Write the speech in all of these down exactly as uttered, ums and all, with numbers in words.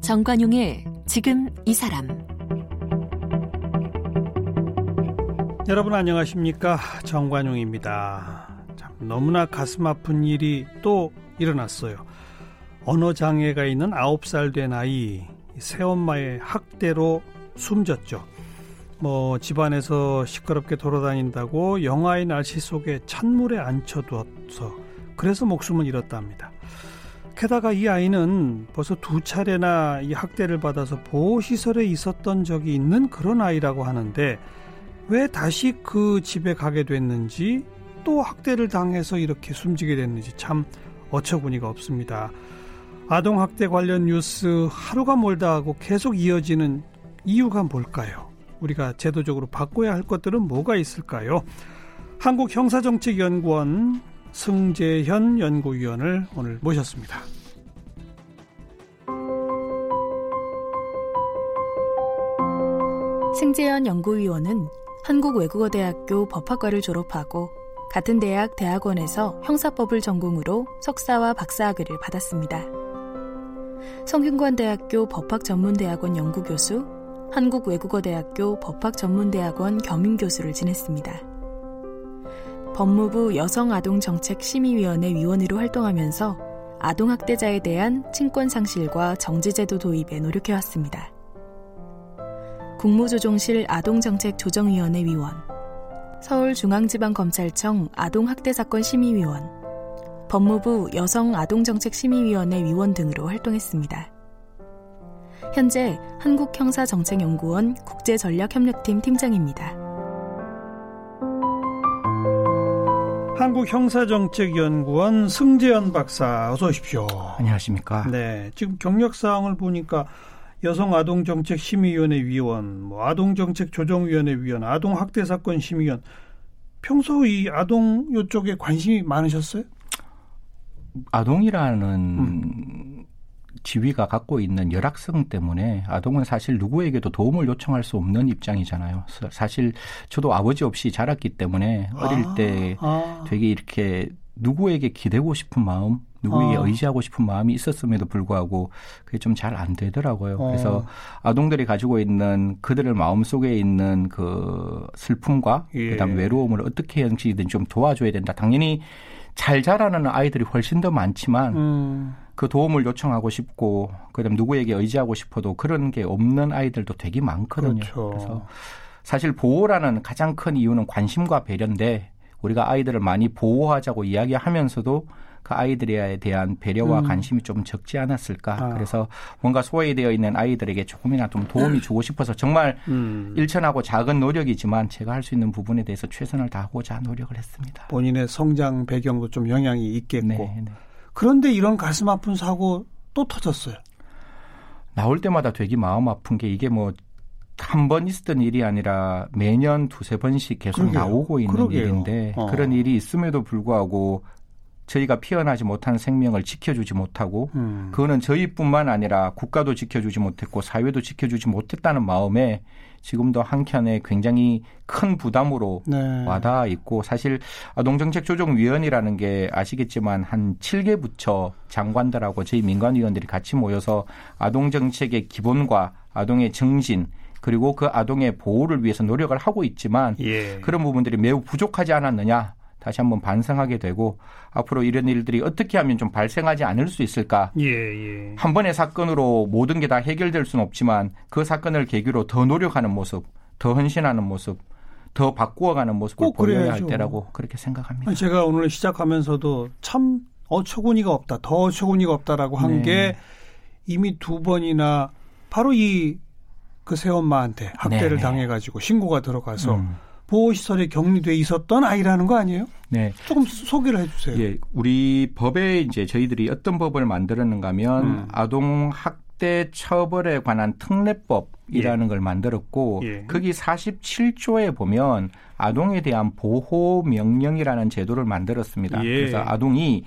정관용의 지금 이 사람. 여러분 안녕하십니까? 정관용입니다. 참, 너무나 가슴 아픈 일이 또 일어났어요. 언어장애가 있는 아홉 살 된 아이, 새엄마의 학대로 숨졌죠. 뭐 집안에서 시끄럽게 돌아다닌다고 영하의 날씨 속에 찬물에 앉혀두어서 그래서 목숨을 잃었답니다. 게다가 이 아이는 벌써 두 차례나 이 학대를 받아서 보호시설에 있었던 적이 있는 그런 아이라고 하는데 왜 다시 그 집에 가게 됐는지 또 학대를 당해서 이렇게 숨지게 됐는지 참 어처구니가 없습니다. 아동학대 관련 뉴스 하루가 멀다 하고 계속 이어지는 이유가 뭘까요? 우리가 제도적으로 바꿔야 할 것들은 뭐가 있을까요? 한국형사정책연구원 승재현 연구위원을 오늘 모셨습니다. 승재현 연구위원은 한국외국어대학교 법학과를 졸업하고 같은 대학 대학원에서 형사법을 전공으로 석사와 박사학위를 받았습니다. 성균관대학교 법학전문대학원 연구교수, 한국외국어대학교 법학전문대학원 겸임교수를 지냈습니다. 법무부 여성아동정책심의위원회 위원으로 활동하면서 아동학대자에 대한 친권상실과 정지제도 도입에 노력해왔습니다. 국무조정실 아동정책조정위원회 위원, 서울중앙지방검찰청 아동학대사건심의위원, 법무부 여성아동정책심의위원회 위원 등으로 활동했습니다. 현재 한국형사정책연구원 국제전략협력팀 팀장입니다. 한국형사정책연구원 승재현 박사 어서 오십시오. 안녕하십니까. 네, 지금 경력사항을 보니까 여성아동정책심의위원회 위원, 뭐 아동정책조정위원회 위원, 아동학대사건심의위원. 평소 이 아동 이쪽에 관심이 많으셨어요? 아동이라는 음. 지위가 갖고 있는 열악성 때문에 아동은 사실 누구에게도 도움을 요청할 수 없는 입장이잖아요. 사실 저도 아버지 없이 자랐기 때문에 아, 어릴 때 아. 되게 이렇게 누구에게 기대고 싶은 마음, 누구에게 아. 의지하고 싶은 마음이 있었음에도 불구하고 그게 좀 잘 안 되더라고요. 어. 그래서 아동들이 가지고 있는 그들의 마음속에 있는 그 슬픔과 예. 그다음 외로움을 어떻게 해서든 좀 도와줘야 된다. 당연히 잘 자라는 아이들이 훨씬 더 많지만 음. 그 도움을 요청하고 싶고 그다음 누구에게 의지하고 싶어도 그런 게 없는 아이들도 되게 많거든요. 그렇죠. 그래서 사실 보호라는 가장 큰 이유는 관심과 배려인데 우리가 아이들을 많이 보호하자고 이야기하면서도 그 아이들에 대한 배려와 음. 관심이 좀 적지 않았을까. 아. 그래서 뭔가 소외되어 있는 아이들에게 조금이나 좀 도움이 주고 싶어서 정말 음. 일천하고 작은 노력이지만 제가 할 수 있는 부분에 대해서 최선을 다하고자 노력을 했습니다. 본인의 성장 배경도 좀 영향이 있겠고. 네, 네. 그런데 이런 가슴 아픈 사고 또 터졌어요. 나올 때마다 되게 마음 아픈 게 이게 뭐 한 번 있었던 일이 아니라 매년 두세 번씩 계속 그러게요. 나오고 있는 그러게요. 일인데 어. 그런 일이 있음에도 불구하고 저희가 피어나지 못한 생명을 지켜주지 못하고 음. 그거는 저희뿐만 아니라 국가도 지켜주지 못했고 사회도 지켜주지 못했다는 마음에 지금도 한켠에 굉장히 큰 부담으로 네. 와닿아 있고 사실 아동정책조정위원이라는 게 아시겠지만 한 일곱 개 부처 장관들하고 저희 민간위원들이 같이 모여서 아동정책의 기본과 아동의 정신 그리고 그 아동의 보호를 위해서 노력을 하고 있지만 예. 그런 부분들이 매우 부족하지 않았느냐. 다시 한번 반성하게 되고 앞으로 이런 일들이 어떻게 하면 좀 발생하지 않을 수 있을까. 예, 예. 한 번의 사건으로 모든 게 다 해결될 수는 없지만 그 사건을 계기로 더 노력하는 모습, 더 헌신하는 모습, 더 바꾸어가는 모습을 보여야 할 때라고 그렇게 생각합니다. 제가 오늘 시작하면서도 참 어처구니가 없다, 더 어처구니가 없다라고 한 게 네. 이미 두 번이나 바로 이 그 새엄마한테 학대를 네. 당해가지고 신고가 들어가서 음. 보호시설에 격리돼 있었던 아이라는 거 아니에요? 네. 조금 소개를 해주세요. 예, 우리 법에 이제 저희들이 어떤 법을 만들었는가면 음. 아동 학대 처벌에 관한 특례법이라는 예. 걸 만들었고 예. 거기 사십칠 조에 보면 아동에 대한 보호 명령이라는 제도를 만들었습니다. 예. 그래서 아동이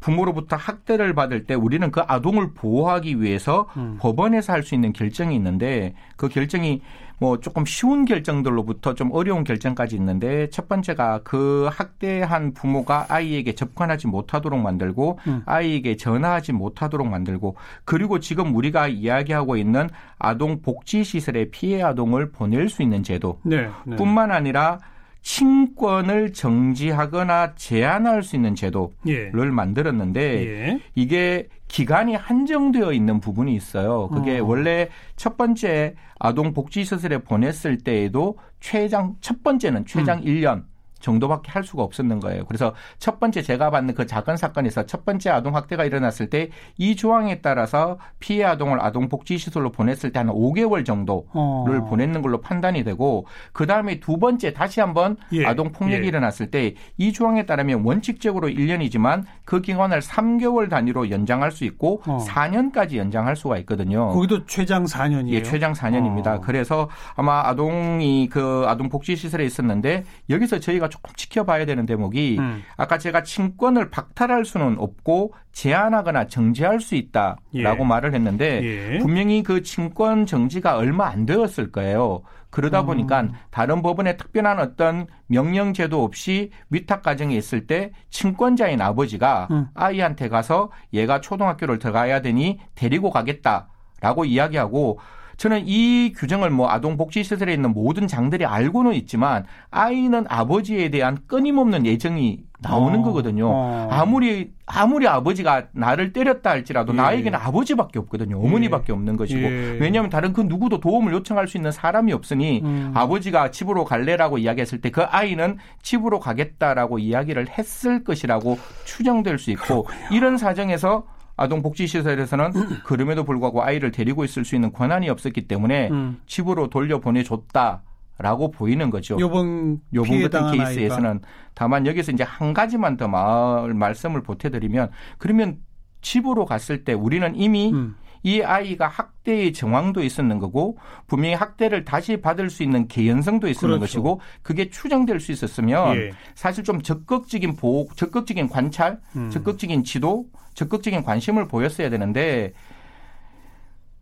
부모로부터 학대를 받을 때 우리는 그 아동을 보호하기 위해서 음. 법원에서 할 수 있는 결정이 있는데 그 결정이 뭐 조금 쉬운 결정들로부터 좀 어려운 결정까지 있는데, 첫 번째가 그 학대한 부모가 아이에게 접근하지 못하도록 만들고 음. 아이에게 전화하지 못하도록 만들고, 그리고 지금 우리가 이야기하고 있는 아동복지시설에 피해 아동을 보낼 수 있는 제도 네, 네. 뿐만 아니라 친권을 정지하거나 제한할 수 있는 제도를 예. 만들었는데 예. 이게 기간이 한정되어 있는 부분이 있어요. 그게 어. 원래 첫 번째 아동복지시설에 보냈을 때에도 최장 첫 번째는 최장 음. 일 년 정도밖에 할 수가 없었는 거예요. 그래서 첫 번째 제가 받는 그 작은 사건에서 첫 번째 아동학대가 일어났을 때 이 조항에 따라서 피해 아동을 아동복지시설로 보냈을 때 한 오 개월 정도를 어. 보냈는 걸로 판단이 되고, 그다음에 두 번째 다시 한번 예. 아동폭력이 예. 일어났을 때 이 조항에 따르면 원칙적으로 일 년이지만 그 기간을 삼 개월 단위로 연장할 수 있고 어. 사 년까지 연장할 수가 있거든요. 거기도 최장 사 년이에요? 예, 최장 사 년입니다. 어. 그래서 아마 아동이 그 아동복지시설에 있었는데 여기서 저희가 조금 지켜봐야 되는 대목이 음. 아까 제가 친권을 박탈할 수는 없고 제한하거나 정지할 수 있다라고 예. 말을 했는데 예. 분명히 그 친권 정지가 얼마 안 되었을 거예요. 그러다 보니까 음. 다른 법원의 특별한 어떤 명령 제도 없이 위탁 가정에 있을 때 친권자인 아버지가 음. 아이한테 가서 얘가 초등학교를 들어가야 되니 데리고 가겠다라고 이야기하고, 저는 이 규정을 뭐 아동복지시설에 있는 모든 장들이 알고는 있지만 아이는 아버지에 대한 끊임없는 예정이 나오는 어, 거거든요. 어. 아무리 아무리 아버지가 나를 때렸다 할지라도 예. 나에게는 아버지밖에 없거든요. 어머니밖에 예. 없는 것이고. 예. 왜냐하면 다른 그 누구도 도움을 요청할 수 있는 사람이 없으니 음. 아버지가 집으로 갈래라고 이야기했을 때 그 아이는 집으로 가겠다라고 이야기를 했을 것이라고 추정될 수 있고, 그렇군요. 이런 사정에서 아동복지시설에서는 그럼에도 불구하고 아이를 데리고 있을 수 있는 권한이 없었기 때문에 음. 집으로 돌려보내줬다라고 보이는 거죠. 요번 요번 같은 케이스에서는. 아이가. 다만 여기서 이제 한 가지만 더 말, 말씀을 보태드리면, 그러면 집으로 갔을 때 우리는 이미 음. 이 아이가 학대의 정황도 있었는 거고 분명히 학대를 다시 받을 수 있는 개연성도 있었는 그렇죠. 것이고, 그게 추정될 수 있었으면 예. 사실 좀 적극적인 보호, 적극적인 관찰, 음. 적극적인 지도, 적극적인 관심을 보였어야 되는데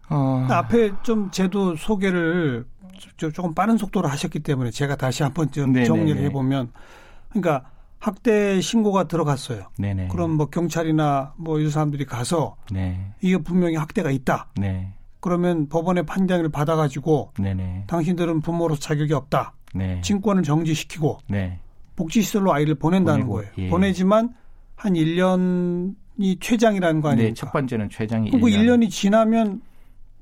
어... 앞에 좀 제도 소개를 조금 빠른 속도로 하셨기 때문에 제가 다시 한번 좀 네네네. 정리를 해보면, 그러니까 학대 신고가 들어갔어요. 네네. 그럼 뭐 경찰이나 뭐 이 사람들이 가서 네. 이게 분명히 학대가 있다. 네. 그러면 법원의 판단을 받아가지고 네네. 당신들은 부모로서 자격이 없다. 네. 친권을 정지시키고 네. 복지시설로 아이를 보낸다는 보내고, 거예요. 예. 보내지만 한 일 년이 최장이라는 거 아닙니까? 네, 첫 번째는 최장이 일 년. 일 년이 지나면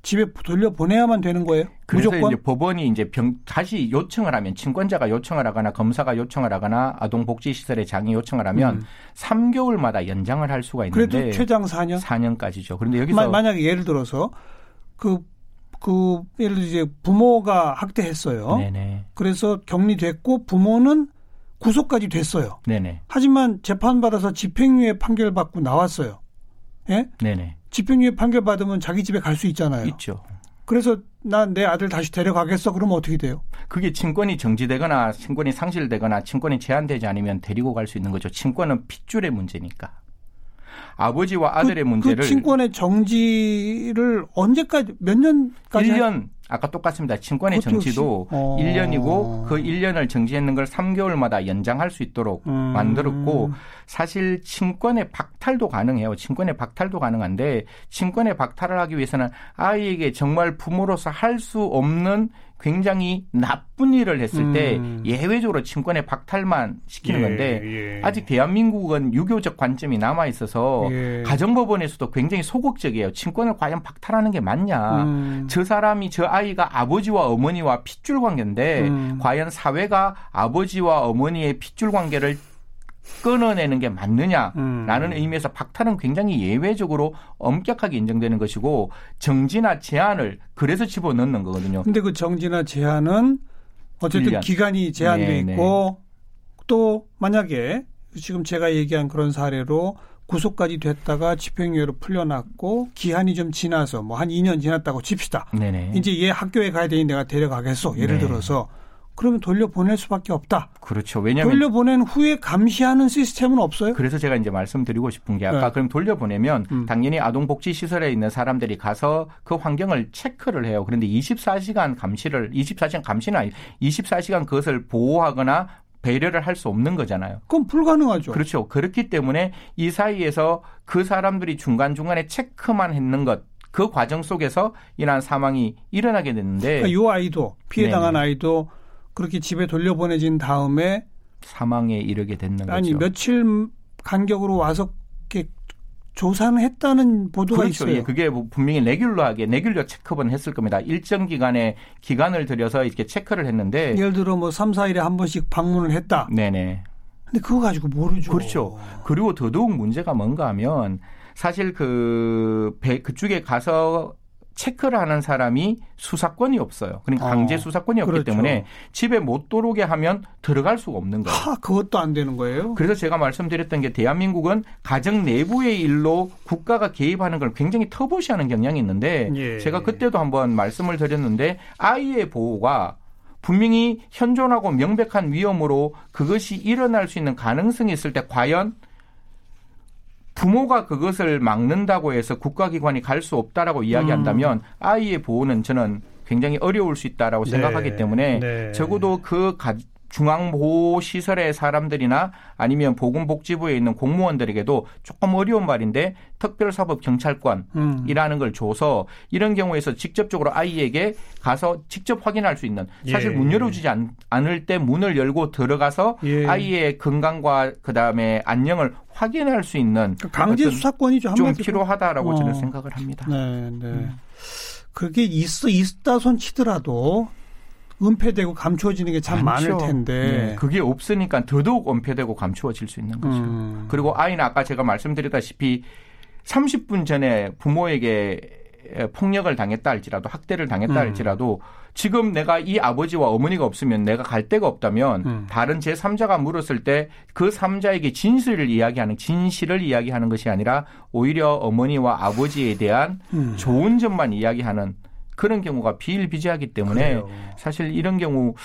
집에 돌려보내야만 되는 거예요? 그래서 무조건? 이제 법원이 이제 병, 다시 요청을 하면, 친권자가 요청을 하거나 검사가 요청을 하거나 아동복지시설의 장이 요청을 하면 음. 삼 개월마다 연장을 할 수가 있는데. 그래도 최장 사 년? 사 년까지죠. 그런데 여기서. 마, 만약에 예를 들어서 그, 그, 예를 들어 이제 부모가 학대했어요. 네네. 그래서 격리됐고 부모는 구속까지 됐어요. 네네. 하지만 재판받아서 집행유예 판결받고 나왔어요. 예? 네네. 집행유예 판결 받으면 자기 집에 갈 수 있잖아요. 있죠. 그래서 난 내 아들 다시 데려가겠어. 그러면 어떻게 돼요? 그게 친권이 정지되거나 친권이 상실되거나 친권이 제한되지 않으면 데리고 갈 수 있는 거죠. 친권은 핏줄의 문제니까. 아버지와 아들의 그, 문제를. 그 친권의 정지를 언제까지, 몇 년까지? 일 년. 아까 똑같습니다. 친권의 정지도 어. 일 년이고 그 일 년을 정지했는 걸 삼 개월마다 연장할 수 있도록 음. 만들었고, 사실 친권의 박탈도 가능해요. 친권의 박탈도 가능한데, 친권의 박탈을 하기 위해서는 아이에게 정말 부모로서 할 수 없는 굉장히 나쁜 일을 했을 음. 때 예외적으로 친권의 박탈만 시키는 예, 건데 예. 아직 대한민국은 유교적 관점이 남아있어서 예. 가정법원에서도 굉장히 소극적이에요. 친권을 과연 박탈하는 게 맞냐. 음. 저 사람이, 저 아이가 아버지와 어머니와 핏줄 관계인데 음. 과연 사회가 아버지와 어머니의 핏줄 관계를 끊어내는 게 맞느냐라는 음. 의미에서 박탈은 굉장히 예외적으로 엄격하게 인정되는 것이고, 정지나 제한을 그래서 집어넣는 거거든요. 그런데 그 정지나 제한은 어쨌든 일 년. 기간이 제한되어 있고, 또 만약에 지금 제가 얘기한 그런 사례로 구속까지 됐다가 집행유예로 풀려났고 기한이 좀 지나서 뭐 한 이 년 지났다고 칩시다. 네네. 이제 얘 학교에 가야 되니 내가 데려가겠어. 예를 네네. 들어서. 그러면 돌려보낼 수밖에 없다. 그렇죠. 왜냐하면 돌려보낸 후에 감시하는 시스템은 없어요? 그래서 제가 이제 말씀드리고 싶은 게 아까 네. 그럼 돌려보내면 음. 당연히 아동복지시설에 있는 사람들이 가서 그 환경을 체크를 해요. 그런데 이십사 시간 감시를, 이십사 시간 감시는 아니에요. 이십사 시간 그것을 보호하거나 배려를 할 수 없는 거잖아요. 그건 불가능하죠. 그렇죠. 그렇기 때문에 이 사이에서 그 사람들이 중간중간에 체크만 했는 것, 그 과정 속에서 이러한 사망이 일어나게 됐는데. 그러니까 이 아이도, 피해당한 네네. 아이도 그렇게 집에 돌려보내진 다음에 사망에 이르게 됐는 거죠. 아니, 며칠 간격으로 와서 이렇게 조사는 했다는 보도가 그렇죠. 있어요. 예, 그게 분명히 레귤러하게 레귤러 체크업은 했을 겁니다. 일정 기간에 기간을 들여서 이렇게 체크를 했는데 예를 들어 뭐 삼, 사일에 한 번씩 방문을 했다. 네네. 근데 그거 가지고 모르죠. 그렇죠. 그리고 더더욱 문제가 뭔가 하면 사실 그 배, 그쪽에 가서 체크를 하는 사람이 수사권이 없어요. 그러니까 강제 수사권이 없기 그렇죠. 때문에 집에 못 들어오게 하면 들어갈 수가 없는 거예요. 하, 그것도 안 되는 거예요? 그래서 제가 말씀드렸던 게 대한민국은 가정 내부의 일로 국가가 개입하는 걸 굉장히 터부시하는 경향이 있는데 예. 제가 그때도 한번 말씀을 드렸는데 아이의 보호가 분명히 현존하고 명백한 위험으로 그것이 일어날 수 있는 가능성이 있을 때 과연 부모가 그것을 막는다고 해서 국가기관이 갈 수 없다라고 이야기한다면 음. 아이의 보호는 저는 굉장히 어려울 수 있다라고 네. 생각하기 때문에 네. 적어도 그 중앙보호시설의 사람들이나 아니면 보건복지부에 있는 공무원들에게도 조금 어려운 말인데 특별사법경찰권이라는 음. 걸 줘서 이런 경우에서 직접적으로 아이에게 가서 직접 확인할 수 있는 사실 예. 문 열어주지 않, 않을 때 문을 열고 들어가서 예. 아이의 건강과 그다음에 안녕을 확인할 수 있는 강제 수사권이죠. 좀 필요하다라고 어. 저는 생각을 합니다. 네, 네. 음. 그게 있어 있다 손 치더라도 은폐되고 감추어지는 게 참 많을 텐데 네. 그게 없으니까 더더욱 은폐되고 감추어질 수 있는 거죠. 음. 그리고 아이는 아까 제가 말씀드렸다시피 삼십 분 전에 부모에게 폭력을 당했다 할지라도 학대를 당했다 음. 할지라도 지금 내가 이 아버지와 어머니가 없으면 내가 갈 데가 없다면 음. 다른 제삼자가 물었을 때 그 삼자에게 진실을 이야기하는 진실을 이야기하는 것이 아니라 오히려 어머니와 아버지에 대한 음. 좋은 점만 이야기하는 그런 경우가 비일비재하기 때문에 그래요. 사실 이런 경우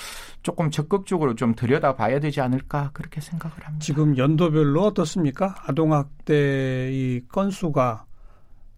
조금 적극적으로 좀 들여다봐야 되지 않을까 그렇게 생각을 합니다. 지금 연도별로 어떻습니까? 아동학대 이 건수가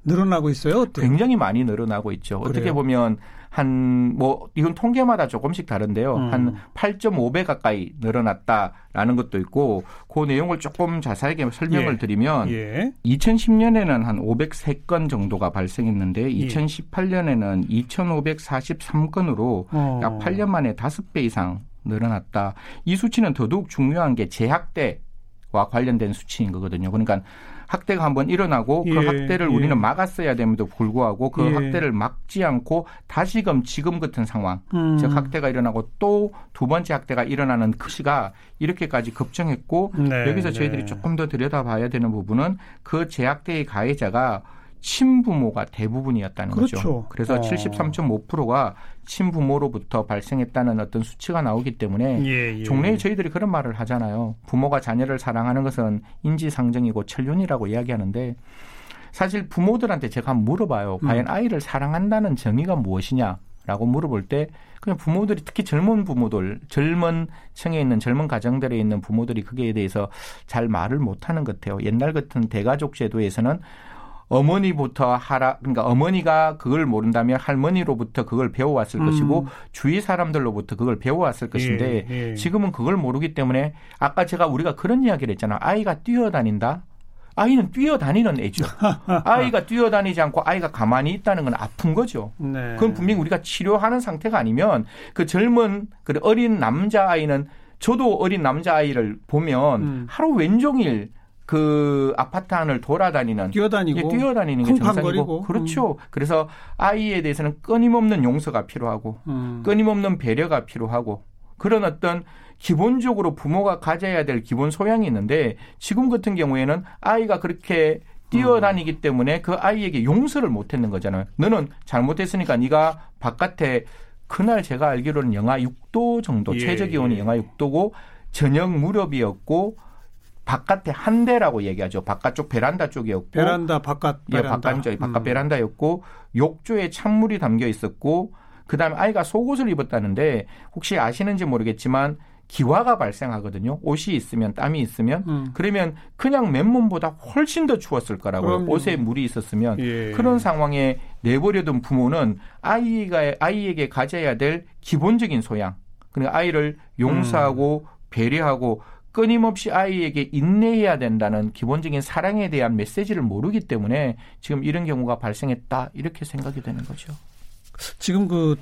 늘어나고 있어요? 어때요? 굉장히 많이 늘어나고 있죠. 그래요? 어떻게 보면 한 뭐 이건 통계마다 조금씩 다른데요. 음. 한 팔 점 오 배 가까이 늘어났다라는 것도 있고 그 내용을 조금 자세하게 설명을 예. 드리면 예. 이천십 년에는 한 오백삼 건 정도가 발생했는데 이천십팔 년에는 이천오백사십삼 건으로 어. 약 팔 년 만에 다섯 배 이상 늘어났다. 이 수치는 더더욱 중요한 게 재학대와 관련된 수치인 거거든요. 그러니까 학대가 한번 일어나고 예, 그 학대를 예. 우리는 막았어야 됨에도 불구하고 그 예. 학대를 막지 않고 다시금 지금 같은 상황 음. 즉 학대가 일어나고 또 두 번째 학대가 일어나는 그 시가 이렇게까지 급증했고 네, 여기서 저희들이 네. 조금 더 들여다봐야 되는 부분은 그 재학대의 가해자가 친부모가 대부분이었다는 그렇죠. 거죠. 그래서 어. 칠십삼 점 오 퍼센트가 친부모로부터 발생했다는 어떤 수치가 나오기 때문에 예, 예. 종래에 저희들이 그런 말을 하잖아요. 부모가 자녀를 사랑하는 것은 인지상정이고 천륜이라고 이야기하는데 사실 부모들한테 제가 물어봐요. 과연 음. 아이를 사랑한다는 정의가 무엇이냐라고 물어볼 때 그냥 부모들이 특히 젊은 부모들, 젊은 층에 있는 젊은 가정들에 있는 부모들이 그거에 대해서 잘 말을 못하는 것 같아요. 옛날 같은 대가족 제도에서는 어머니부터 하라, 그러니까 어머니가 그걸 모른다면 할머니로부터 그걸 배워왔을 음. 것이고 주위 사람들로부터 그걸 배워왔을 것인데 예, 예. 지금은 그걸 모르기 때문에 아까 제가 우리가 그런 이야기를 했잖아요. 아이가 뛰어다닌다. 아이는 뛰어다니는 애죠. 아이가 뛰어다니지 않고 아이가 가만히 있다는 건 아픈 거죠. 네. 그건 분명히 우리가 치료하는 상태가 아니면 그 젊은 그 어린 남자아이는 저도 어린 남자아이를 보면 음. 하루 왼종일 그 아파트 안을 돌아다니는 뛰어다니고 예, 뛰어다니는 게 정상이고 그렇죠. 음. 그래서 아이에 대해서는 끊임없는 용서가 필요하고 음. 끊임없는 배려가 필요하고 그런 어떤 기본적으로 부모가 가져야 될 기본 소양이 있는데 지금 같은 경우에는 아이가 그렇게 뛰어다니기 음. 때문에 그 아이에게 용서를 못했는 거잖아요. 너는 잘못했으니까 네가 바깥에 그날 제가 알기로는 영하 육 도 정도 예, 최저기온이 예. 영하 육 도고 저녁 무렵이었고 바깥에 한 대라고 얘기하죠. 바깥쪽 베란다 쪽이었고. 베란다, 바깥 베란다. 예, 바깥, 바깥 베란다였고 욕조에 찬물이 담겨 있었고 그다음에 아이가 속옷을 입었다는데 혹시 아시는지 모르겠지만 기화가 발생하거든요. 옷이 있으면 땀이 있으면 음. 그러면 그냥 맨몸보다 훨씬 더 추웠을 거라고요. 그럼요. 옷에 물이 있었으면 예. 그런 상황에 내버려둔 부모는 아이가 아이에게 가져야 될 기본적인 소양, 그러니까 아이를 용서하고 음. 배려하고 끊임없이 아이에게 인내해야 된다는 기본적인 사랑에 대한 메시지를 모르기 때문에 지금 이런 경우가 발생했다 이렇게 생각이 되는 거죠. 지금 그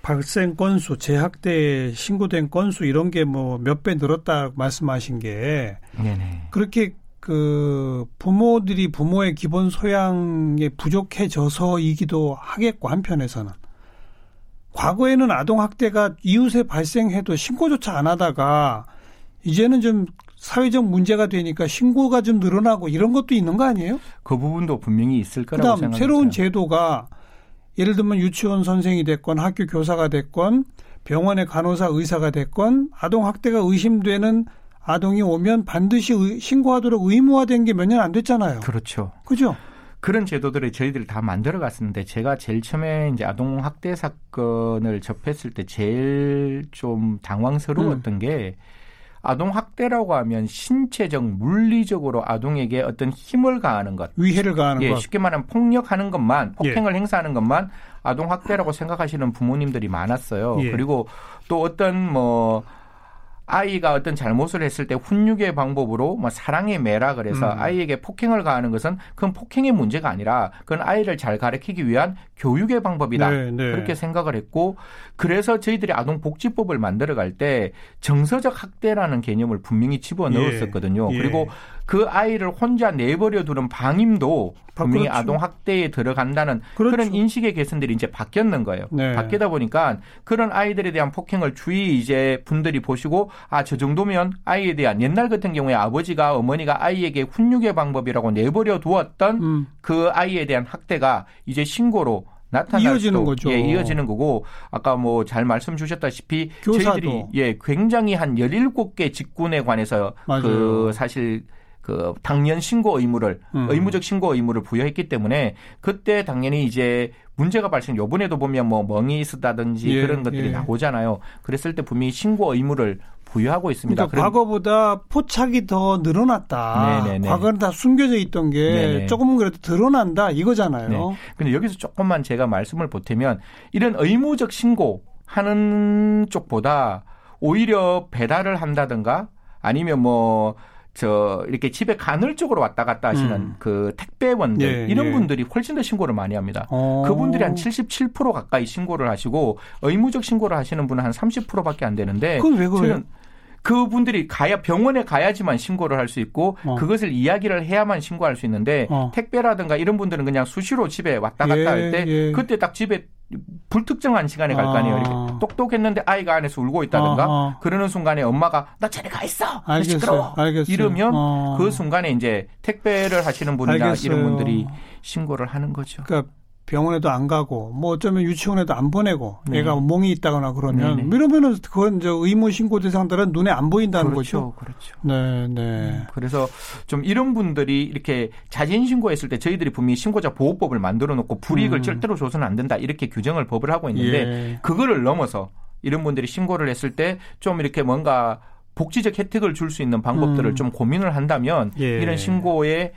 발생 건수, 재학대에 신고된 건수 이런 게 뭐 몇 배 늘었다 말씀하신 게 네네. 그렇게 그 부모들이 부모의 기본 소양에 부족해져서이기도 하겠고 한편에서는. 과거에는 아동학대가 이웃에 발생해도 신고조차 안 하다가 이제는 좀 사회적 문제가 되니까 신고가 좀 늘어나고 이런 것도 있는 거 아니에요? 그 부분도 분명히 있을 거라고 생각합니다. 그다음 새로운 제도가 예를 들면 유치원 선생이 됐건 학교 교사가 됐건 병원의 간호사 의사가 됐건 아동학대가 의심되는 아동이 오면 반드시 의, 신고하도록 의무화된 게 몇 년 안 됐잖아요. 그렇죠. 그죠? 그런 제도들을 저희들이 다 만들어 갔었는데 제가 제일 처음에 이제 아동학대 사건을 접했을 때 제일 좀 당황스러웠던 음. 게 아동학대라고 하면 신체적, 물리적으로 아동에게 어떤 힘을 가하는 것. 위해를 가하는 예, 것. 쉽게 말하면 폭력하는 것만, 폭행을 예. 행사하는 것만 아동학대라고 생각하시는 부모님들이 많았어요. 예. 그리고 또 어떤 뭐 아이가 어떤 잘못을 했을 때 훈육의 방법으로 뭐 사랑의 매라 그래서 음. 아이에게 폭행을 가하는 것은 그건 폭행의 문제가 아니라 그건 아이를 잘 가르치기 위한 교육의 방법이다. 네, 네. 그렇게 생각을 했고 그래서 저희들이 아동복지법을 만들어갈 때 정서적 학대라는 개념을 분명히 집어넣었었거든요. 예, 예. 그리고 그 아이를 혼자 내버려 두는 방임도 분명히 그렇죠. 아동학대에 들어간다는 그렇죠. 그런 인식의 개선들이 이제 바뀌었는 거예요. 네. 바뀌다 보니까 그런 아이들에 대한 폭행을 주위 이제 분들이 보시고 아, 저 정도면 아이에 대한 옛날 같은 경우에 아버지가 어머니가 아이에게 훈육의 방법이라고 내버려 두었던 음. 그 아이에 대한 학대가 이제 신고로 나타날 이어지는 수도, 거죠. 예, 이어지는 거고 아까 뭐 잘 말씀 주셨다시피 교사도. 저희들이 예, 굉장히 한 열일곱 개 직군에 관해서 맞아요. 그 사실 그 당년 신고 의무를 음. 의무적 신고 의무를 부여했기 때문에 그때 당연히 이제 문제가 발생. 요번에도 보면 뭐 멍이 쓰다든지 예, 그런 것들이 예. 나오잖아요. 그랬을 때 분명히 신고 의무를 부여하고 있습니다. 그러니까 과거보다 포착이 더 늘어났다. 네네네. 과거는 다 숨겨져 있던 게 네네. 조금은 그래도 드러난다 이거잖아요. 근데 여기서 조금만 제가 말씀을 보태면 이런 의무적 신고하는 쪽보다 오히려 배달을 한다든가 아니면 뭐 저 이렇게 집에 간헐적으로 왔다 갔다 하시는 음. 그 택배원들 예, 이런 예. 분들이 훨씬 더 신고를 많이 합니다. 오. 그분들이 한 칠십칠 퍼센트 가까이 신고를 하시고 의무적 신고를 하시는 분은 한 삼십 퍼센트밖에 안 되는데 그건 왜 그래요? 그분들이 가야 병원에 가야지만 신고를 할 수 있고 어. 그것을 이야기를 해야만 신고할 수 있는데 어. 택배라든가 이런 분들은 그냥 수시로 집에 왔다 갔다 예, 할 때 예. 그때 딱 집에 불특정한 시간에 갈 거 아니에요. 이렇게 똑똑했는데 아이가 안에서 울고 있다든가 아, 아. 그러는 순간에 엄마가 나 저리 가 있어. 나 시끄러워. 알겠어요. 이러면 아. 그 순간에 이제 택배를 하시는 분이나 알겠어요. 이런 분들이 신고를 하는 거죠. 그러니까 병원에도 안 가고 뭐 어쩌면 유치원에도 안 보내고 네. 애가 몽이 있다거나 그러면 네네. 이러면은 그건 저 의무 신고 대상들은 눈에 안 보인다는 그렇죠, 거죠. 그렇죠. 네, 네. 그래서 좀 이런 분들이 이렇게 자진 신고했을 때 저희들이 분명히 신고자 보호법을 만들어 놓고 불이익을 음. 절대로 줘서는 안 된다 이렇게 규정을 법을 하고 있는데 예. 그거를 넘어서 이런 분들이 신고를 했을 때 좀 이렇게 뭔가 복지적 혜택을 줄 수 있는 방법들을 음. 좀 고민을 한다면 예. 이런 신고에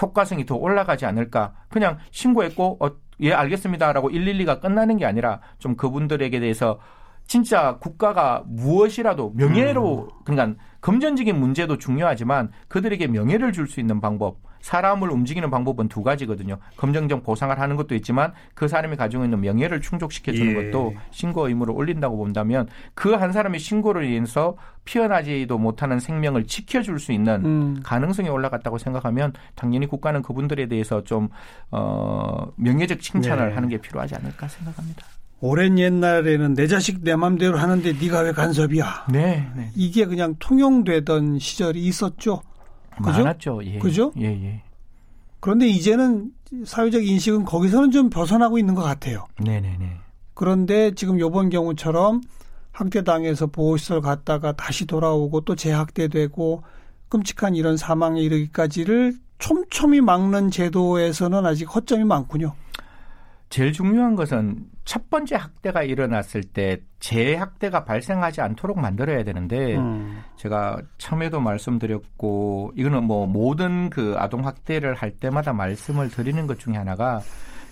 효과성이 더 올라가지 않을까. 그냥 신고했고 어, 예 알겠습니다라고 일일이가 끝나는 게 아니라 좀 그분들에게 대해서 진짜 국가가 무엇이라도 명예로 그러니까 금전적인 문제도 중요하지만 그들에게 명예를 줄 수 있는 방법. 사람을 움직이는 방법은 두 가지거든요. 금전적 보상을 하는 것도 있지만 그 사람이 가지고 있는 명예를 충족시켜주는 예. 것도 신고 의무를 올린다고 본다면 그 한 사람의 신고를 인해서 피어나지도 못하는 생명을 지켜줄 수 있는 음. 가능성이 올라갔다고 생각하면 당연히 국가는 그분들에 대해서 좀 어, 명예적 칭찬을 예. 하는 게 필요하지 않을까 생각합니다. 오랜 옛날에는 내 자식 내 맘대로 하는데 네가 왜 간섭이야. 네, 네. 이게 그냥 통용되던 시절이 있었죠. 그죠? 많았죠. 예. 그죠? 예, 예. 그런데 이제는 사회적 인식은 거기서는 좀 벗어나고 있는 것 같아요. 네네네. 그런데 지금 요번 경우처럼 학대당해서 보호시설 갔다가 다시 돌아오고 또 재학대되고 끔찍한 이런 사망에 이르기까지를 촘촘히 막는 제도에서는 아직 허점이 많군요. 제일 중요한 것은 첫 번째 학대가 일어났을 때 재학대가 발생하지 않도록 만들어야 되는데 음. 제가 처음에도 말씀드렸고 이거는 뭐 모든 그 아동학대를 할 때마다 말씀을 드리는 것 중에 하나가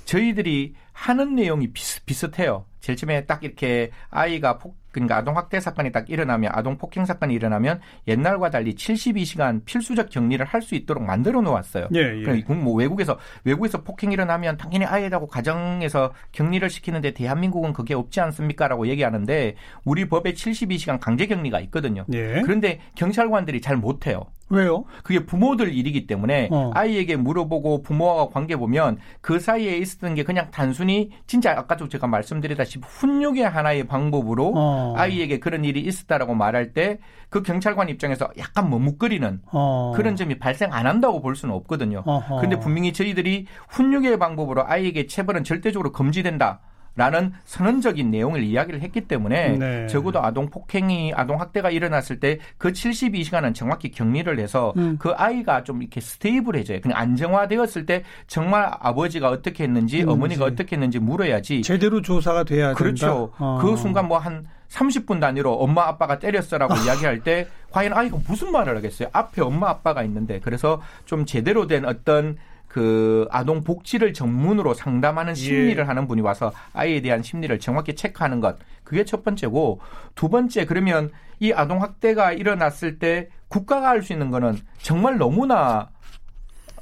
저희들이 하는 내용이 비슷, 비슷해요. 제일 처음에 딱 이렇게 아이가 폭, 그러니까 아동학대 사건이 딱 일어나면 아동폭행 사건이 일어나면 옛날과 달리 칠십이 시간 필수적 정리를 할 수 있도록 만들어 놓았어요. 예, 예. 뭐 외국에서 외국에서 폭행이 일어나면 당연히 아이라고 가정에서 격리를 시키는데 대한민국은 그게 없지 않습니까라고 얘기하는데 우리 법에 칠십이 시간 강제 격리가 있거든요. 예. 그런데 경찰관들이 잘 못해요. 왜요? 그게 부모들 일이기 때문에 어. 아이에게 물어보고 부모와 관계 보면 그 사이에 있었던 게 그냥 단순히 진짜 아까도 제가 말씀드렸다시피 훈육의 하나의 방법으로 어. 아이에게 그런 일이 있었다라고 말할 때 그 경찰관 입장에서 약간 머뭇거리는 어. 그런 점이 발생 안 한다고 볼 수는 없거든요. 어허. 그런데 분명히 저희들이 훈육의 방법으로 아이에게 체벌은 절대적으로 금지된다. 라는 선언적인 내용을 이야기를 했기 때문에 네. 적어도 아동 폭행이 아동 학대가 일어났을 때 그 칠십이 시간은 정확히 격리를 해서 음. 그 아이가 좀 이렇게 스테이블해져요. 그냥 안정화되었을 때 정말 아버지가 어떻게 했는지 음, 어머니가 그렇지. 어떻게 했는지 물어야지. 제대로 조사가 돼야 그렇죠. 된다. 그렇죠. 어. 그 순간 뭐 한 삼십 분 단위로 엄마 아빠가 때렸어라고 아. 이야기할 때 과연 아이가 무슨 말을 하겠어요. 앞에 엄마 아빠가 있는데 그래서 좀 제대로 된 어떤 그 아동 복지를 전문으로 상담하는 심리를 예. 하는 분이 와서 아이에 대한 심리를 정확히 체크하는 것. 그게 첫 번째고 두 번째 그러면 이 아동 학대가 일어났을 때 국가가 할 수 있는 거는 정말 너무나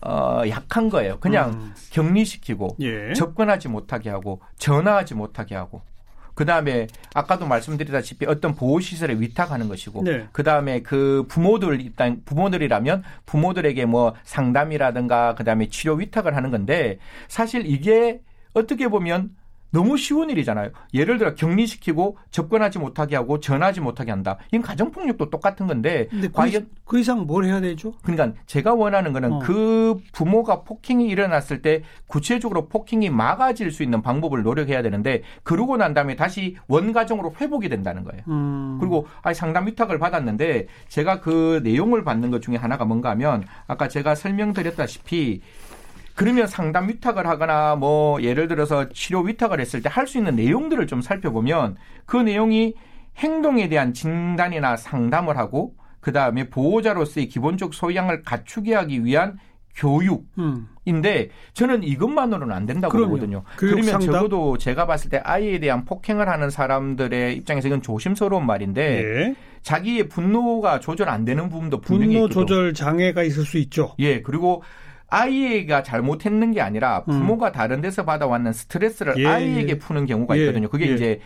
어, 약한 거예요. 그냥 음. 격리시키고 예. 접근하지 못하게 하고 전화하지 못하게 하고 그다음에 아까도 말씀드렸다시피 어떤 보호시설에 위탁하는 것이고 네. 그다음에 그 부모들 일단 부모들이라면 부모들에게 뭐 상담이라든가 그다음에 치료 위탁을 하는 건데 사실 이게 어떻게 보면 너무 쉬운 일이잖아요. 예를 들어 격리시키고 접근하지 못하게 하고 전하지 못하게 한다. 이건 가정폭력도 똑같은 건데 과연 그 이상 뭘 해야 되죠? 그러니까 제가 원하는 거는 어. 그 부모가 폭행이 일어났을 때 구체적으로 폭행이 막아질 수 있는 방법을 노력해야 되는데 그러고 난 다음에 다시 원가정으로 회복이 된다는 거예요. 음. 그리고 아니, 상담 위탁을 받았는데 제가 그 내용을 받는 것 중에 하나가 뭔가 하면 아까 제가 설명드렸다시피 그러면 상담 위탁을 하거나 뭐 예를 들어서 치료 위탁을 했을 때 할 수 있는 내용들을 좀 살펴보면 그 내용이 행동에 대한 진단이나 상담을 하고 그다음에 보호자로서의 기본적 소양을 갖추게 하기 위한 교육인데 음. 저는 이것만으로는 안 된다고 그럼요. 보거든요. 그러면 상담? 적어도 제가 봤을 때 아이에 대한 폭행을 하는 사람들의 입장에서 이건 조심스러운 말인데 예. 자기의 분노가 조절 안 되는 부분도 분명히 분노 있기도. 조절 장애가 있을 수 있죠. 예, 그리고 아이가 잘못했는 게 아니라 부모가 음. 다른 데서 받아왔는 스트레스를 예, 아이에게 예. 푸는 경우가 예, 있거든요. 그게 예. 이제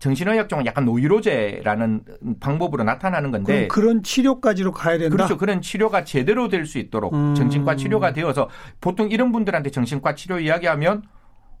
정신의학적으로 약간 노이로제라는 방법으로 나타나는 건데. 그럼 그런 치료까지로 가야 된다? 그렇죠. 그런 치료가 제대로 될 수 있도록 음. 정신과 치료가 되어서 보통 이런 분들한테 정신과 치료 이야기하면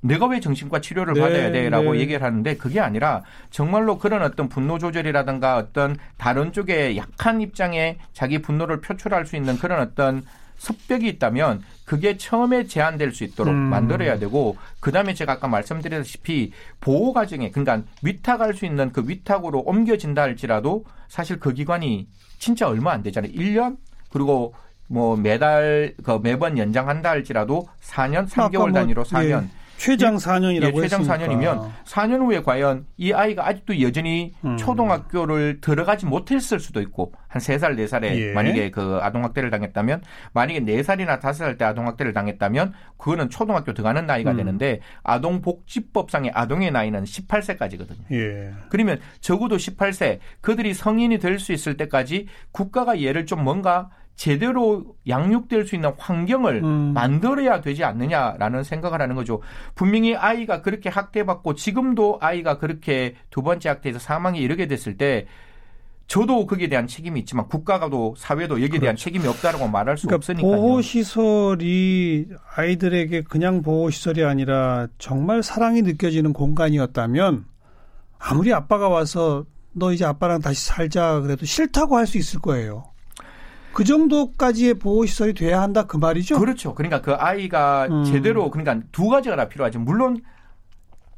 내가 왜 정신과 치료를 네, 받아야 돼? 라고 네. 얘기를 하는데 그게 아니라 정말로 그런 어떤 분노 조절이라든가 어떤 다른 쪽에 약한 입장에 자기 분노를 표출할 수 있는 그런 어떤 습벽이 있다면 그게 처음에 제한될 수 있도록 음. 만들어야 되고 그다음에 제가 아까 말씀드렸다시피 보호 과정에 그러니까 위탁할 수 있는 그 위탁으로 옮겨진다 할지라도 사실 그 기간이 진짜 얼마 안 되잖아요. 일 년 그리고 뭐 매달 그 매번 연장한다 할지라도 사 년 삼 개월 뭐, 단위로 사 년. 예. 최장 사 년이라고 예, 최장 했으니까. 사 년이면 사 년 후에 과연 이 아이가 아직도 여전히 음. 초등학교를 들어가지 못했을 수도 있고 한 세 살, 네 살에 예. 만약에 그 아동학대를 당했다면 만약에 네 살이나 다섯 살 때 아동학대를 당했다면 그거는 초등학교 들어가는 나이가 음. 되는데 아동복지법상의 아동의 나이는 십팔 세까지거든요. 예. 그러면 적어도 십팔 세 그들이 성인이 될 수 있을 때까지 국가가 얘를 좀 뭔가 제대로 양육될 수 있는 환경을 음. 만들어야 되지 않느냐라는 생각을 하는 거죠. 분명히 아이가 그렇게 학대받고 지금도 아이가 그렇게 두 번째 학대에서 사망에 이르게 됐을 때 저도 거기에 대한 책임이 있지만 국가가도 사회도 여기에 그렇죠. 대한 책임이 없다라고 말할 수 그러니까 없으니까요. 보호시설이 아이들에게 그냥 보호시설이 아니라 정말 사랑이 느껴지는 공간이었다면 아무리 아빠가 와서 너 이제 아빠랑 다시 살자 그래도 싫다고 할 수 있을 거예요. 그 정도까지의 보호시설이 돼야 한다 그 말이죠? 그렇죠. 그러니까 그 아이가 음. 제대로 그러니까 두 가지가 다 필요하죠. 물론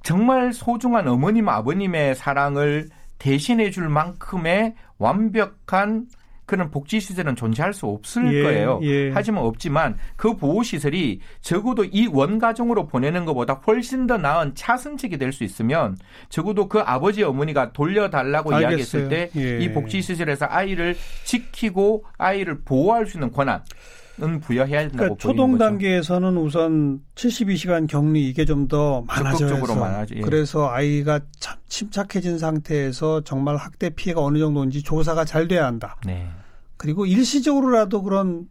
정말 소중한 어머님 아버님의 사랑을 대신해 줄 만큼의 완벽한 그런 복지시설은 존재할 수 없을 예, 거예요. 예. 하지만 없지만 그 보호시설이 적어도 이 원가정으로 보내는 것보다 훨씬 더 나은 차선책이 될 수 있으면 적어도 그 아버지 어머니가 돌려달라고 알겠어요. 이야기했을 때 이 예. 복지시설에서 아이를 지키고 아이를 보호할 수 있는 권한 은 부여해야 된다고 그러니까 보이는 거죠. 초동 단계에서는 우선 칠십이 시간 격리 이게 좀 더 많아져서 많아져, 예. 그래서 아이가 참 침착해진 상태에서 정말 학대 피해가 어느 정도인지 조사가 잘 돼야 한다. 네. 그리고 일시적으로라도 그런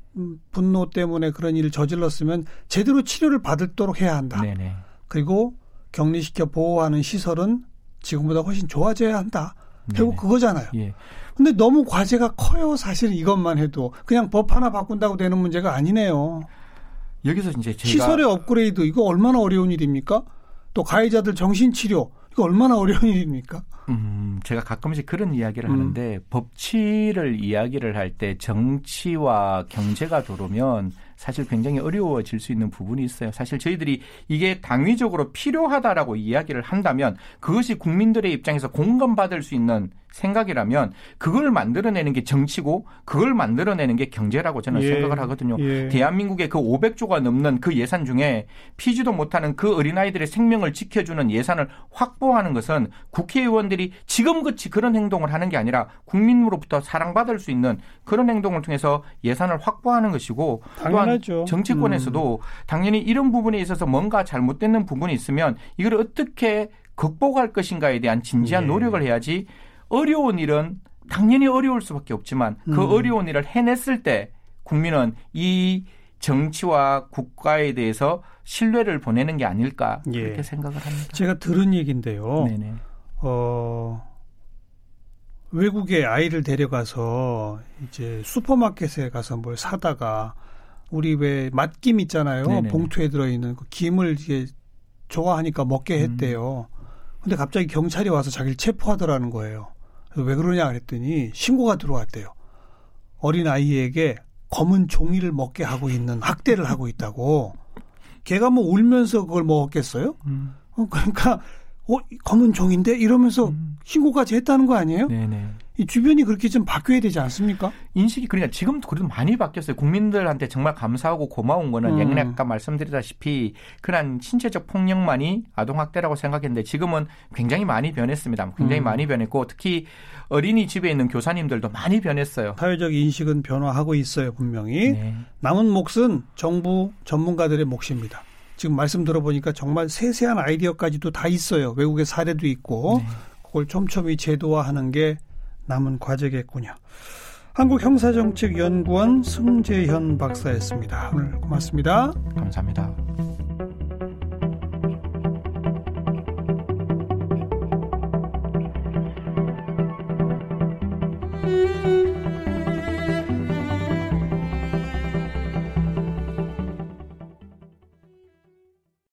분노 때문에 그런 일을 저질렀으면 제대로 치료를 받도록 해야 한다. 네네. 그리고 격리시켜 보호하는 시설은 지금보다 훨씬 좋아져야 한다. 결국 네네. 그거잖아요. 예. 근데 너무 과제가 커요. 사실 이것만 해도 그냥 법 하나 바꾼다고 되는 문제가 아니네요. 여기서 이제 제가 시설의 업그레이드 이거 얼마나 어려운 일입니까? 또 가해자들 정신치료 이거 얼마나 어려운 일입니까? 음, 제가 가끔씩 그런 이야기를 음. 하는데 법치를 이야기를 할 때 정치와 경제가 들어오면 사실 굉장히 어려워질 수 있는 부분이 있어요. 사실 저희들이 이게 당위적으로 필요하다라고 이야기를 한다면 그것이 국민들의 입장에서 공감받을 수 있는 생각이라면 그걸 만들어내는 게 정치고 그걸 만들어내는 게 경제라고 저는 예, 생각을 하거든요. 예. 대한민국의 그 오백조가 넘는 그 예산 중에 피지도 못하는 그 어린아이들의 생명을 지켜주는 예산을 확보하는 것은 국회의원들이 지금같이 그런 행동을 하는 게 아니라 국민으로부터 사랑받을 수 있는 그런 행동을 통해서 예산을 확보하는 것이고 당연하죠. 또한 정치권에서도 음. 당연히 이런 부분에 있어서 뭔가 잘못되는 부분이 있으면 이걸 어떻게 극복할 것인가에 대한 진지한 예. 노력을 해야지 어려운 일은 당연히 어려울 수밖에 없지만 그 음. 어려운 일을 해냈을 때 국민은 이 정치와 국가에 대해서 신뢰를 보내는 게 아닐까 예. 그렇게 생각을 합니다. 제가 들은 얘기인데요. 네네. 어, 외국에 아이를 데려가서 이제 슈퍼마켓에 가서 뭘 사다가 우리 왜 맛김 있잖아요. 네네네. 봉투에 들어있는 그 김을 이제 좋아하니까 먹게 했대요. 그런데 음. 갑자기 경찰이 와서 자기를 체포하더라는 거예요. 왜 그러냐 그랬더니 신고가 들어왔대요. 어린아이에게 검은 종이를 먹게 하고 있는 학대를 하고 있다고. 걔가 뭐 울면서 그걸 먹었겠어요? 음. 그러니까 어, 검은 종인데? 이러면서 음. 신고까지 했다는 거 아니에요? 네네. 이 주변이 그렇게 좀 바뀌어야 되지 않습니까? 인식이 그러니까 지금도 그래도 많이 바뀌었어요. 국민들한테 정말 감사하고 고마운 거는 음. 아까 말씀드렸다시피 그런 신체적 폭력만이 아동학대라고 생각했는데 지금은 굉장히 많이 변했습니다. 굉장히 음. 많이 변했고 특히 어린이집에 있는 교사님들도 많이 변했어요. 사회적 인식은 변화하고 있어요. 분명히. 네. 남은 몫은 정부 전문가들의 몫입니다. 지금 말씀 들어보니까 정말 세세한 아이디어까지도 다 있어요. 외국의 사례도 있고 네. 그걸 촘촘히 제도화하는 게 남은 과제겠군요. 한국형사정책연구원 승재현 박사였습니다. 오늘 고맙습니다. 감사합니다.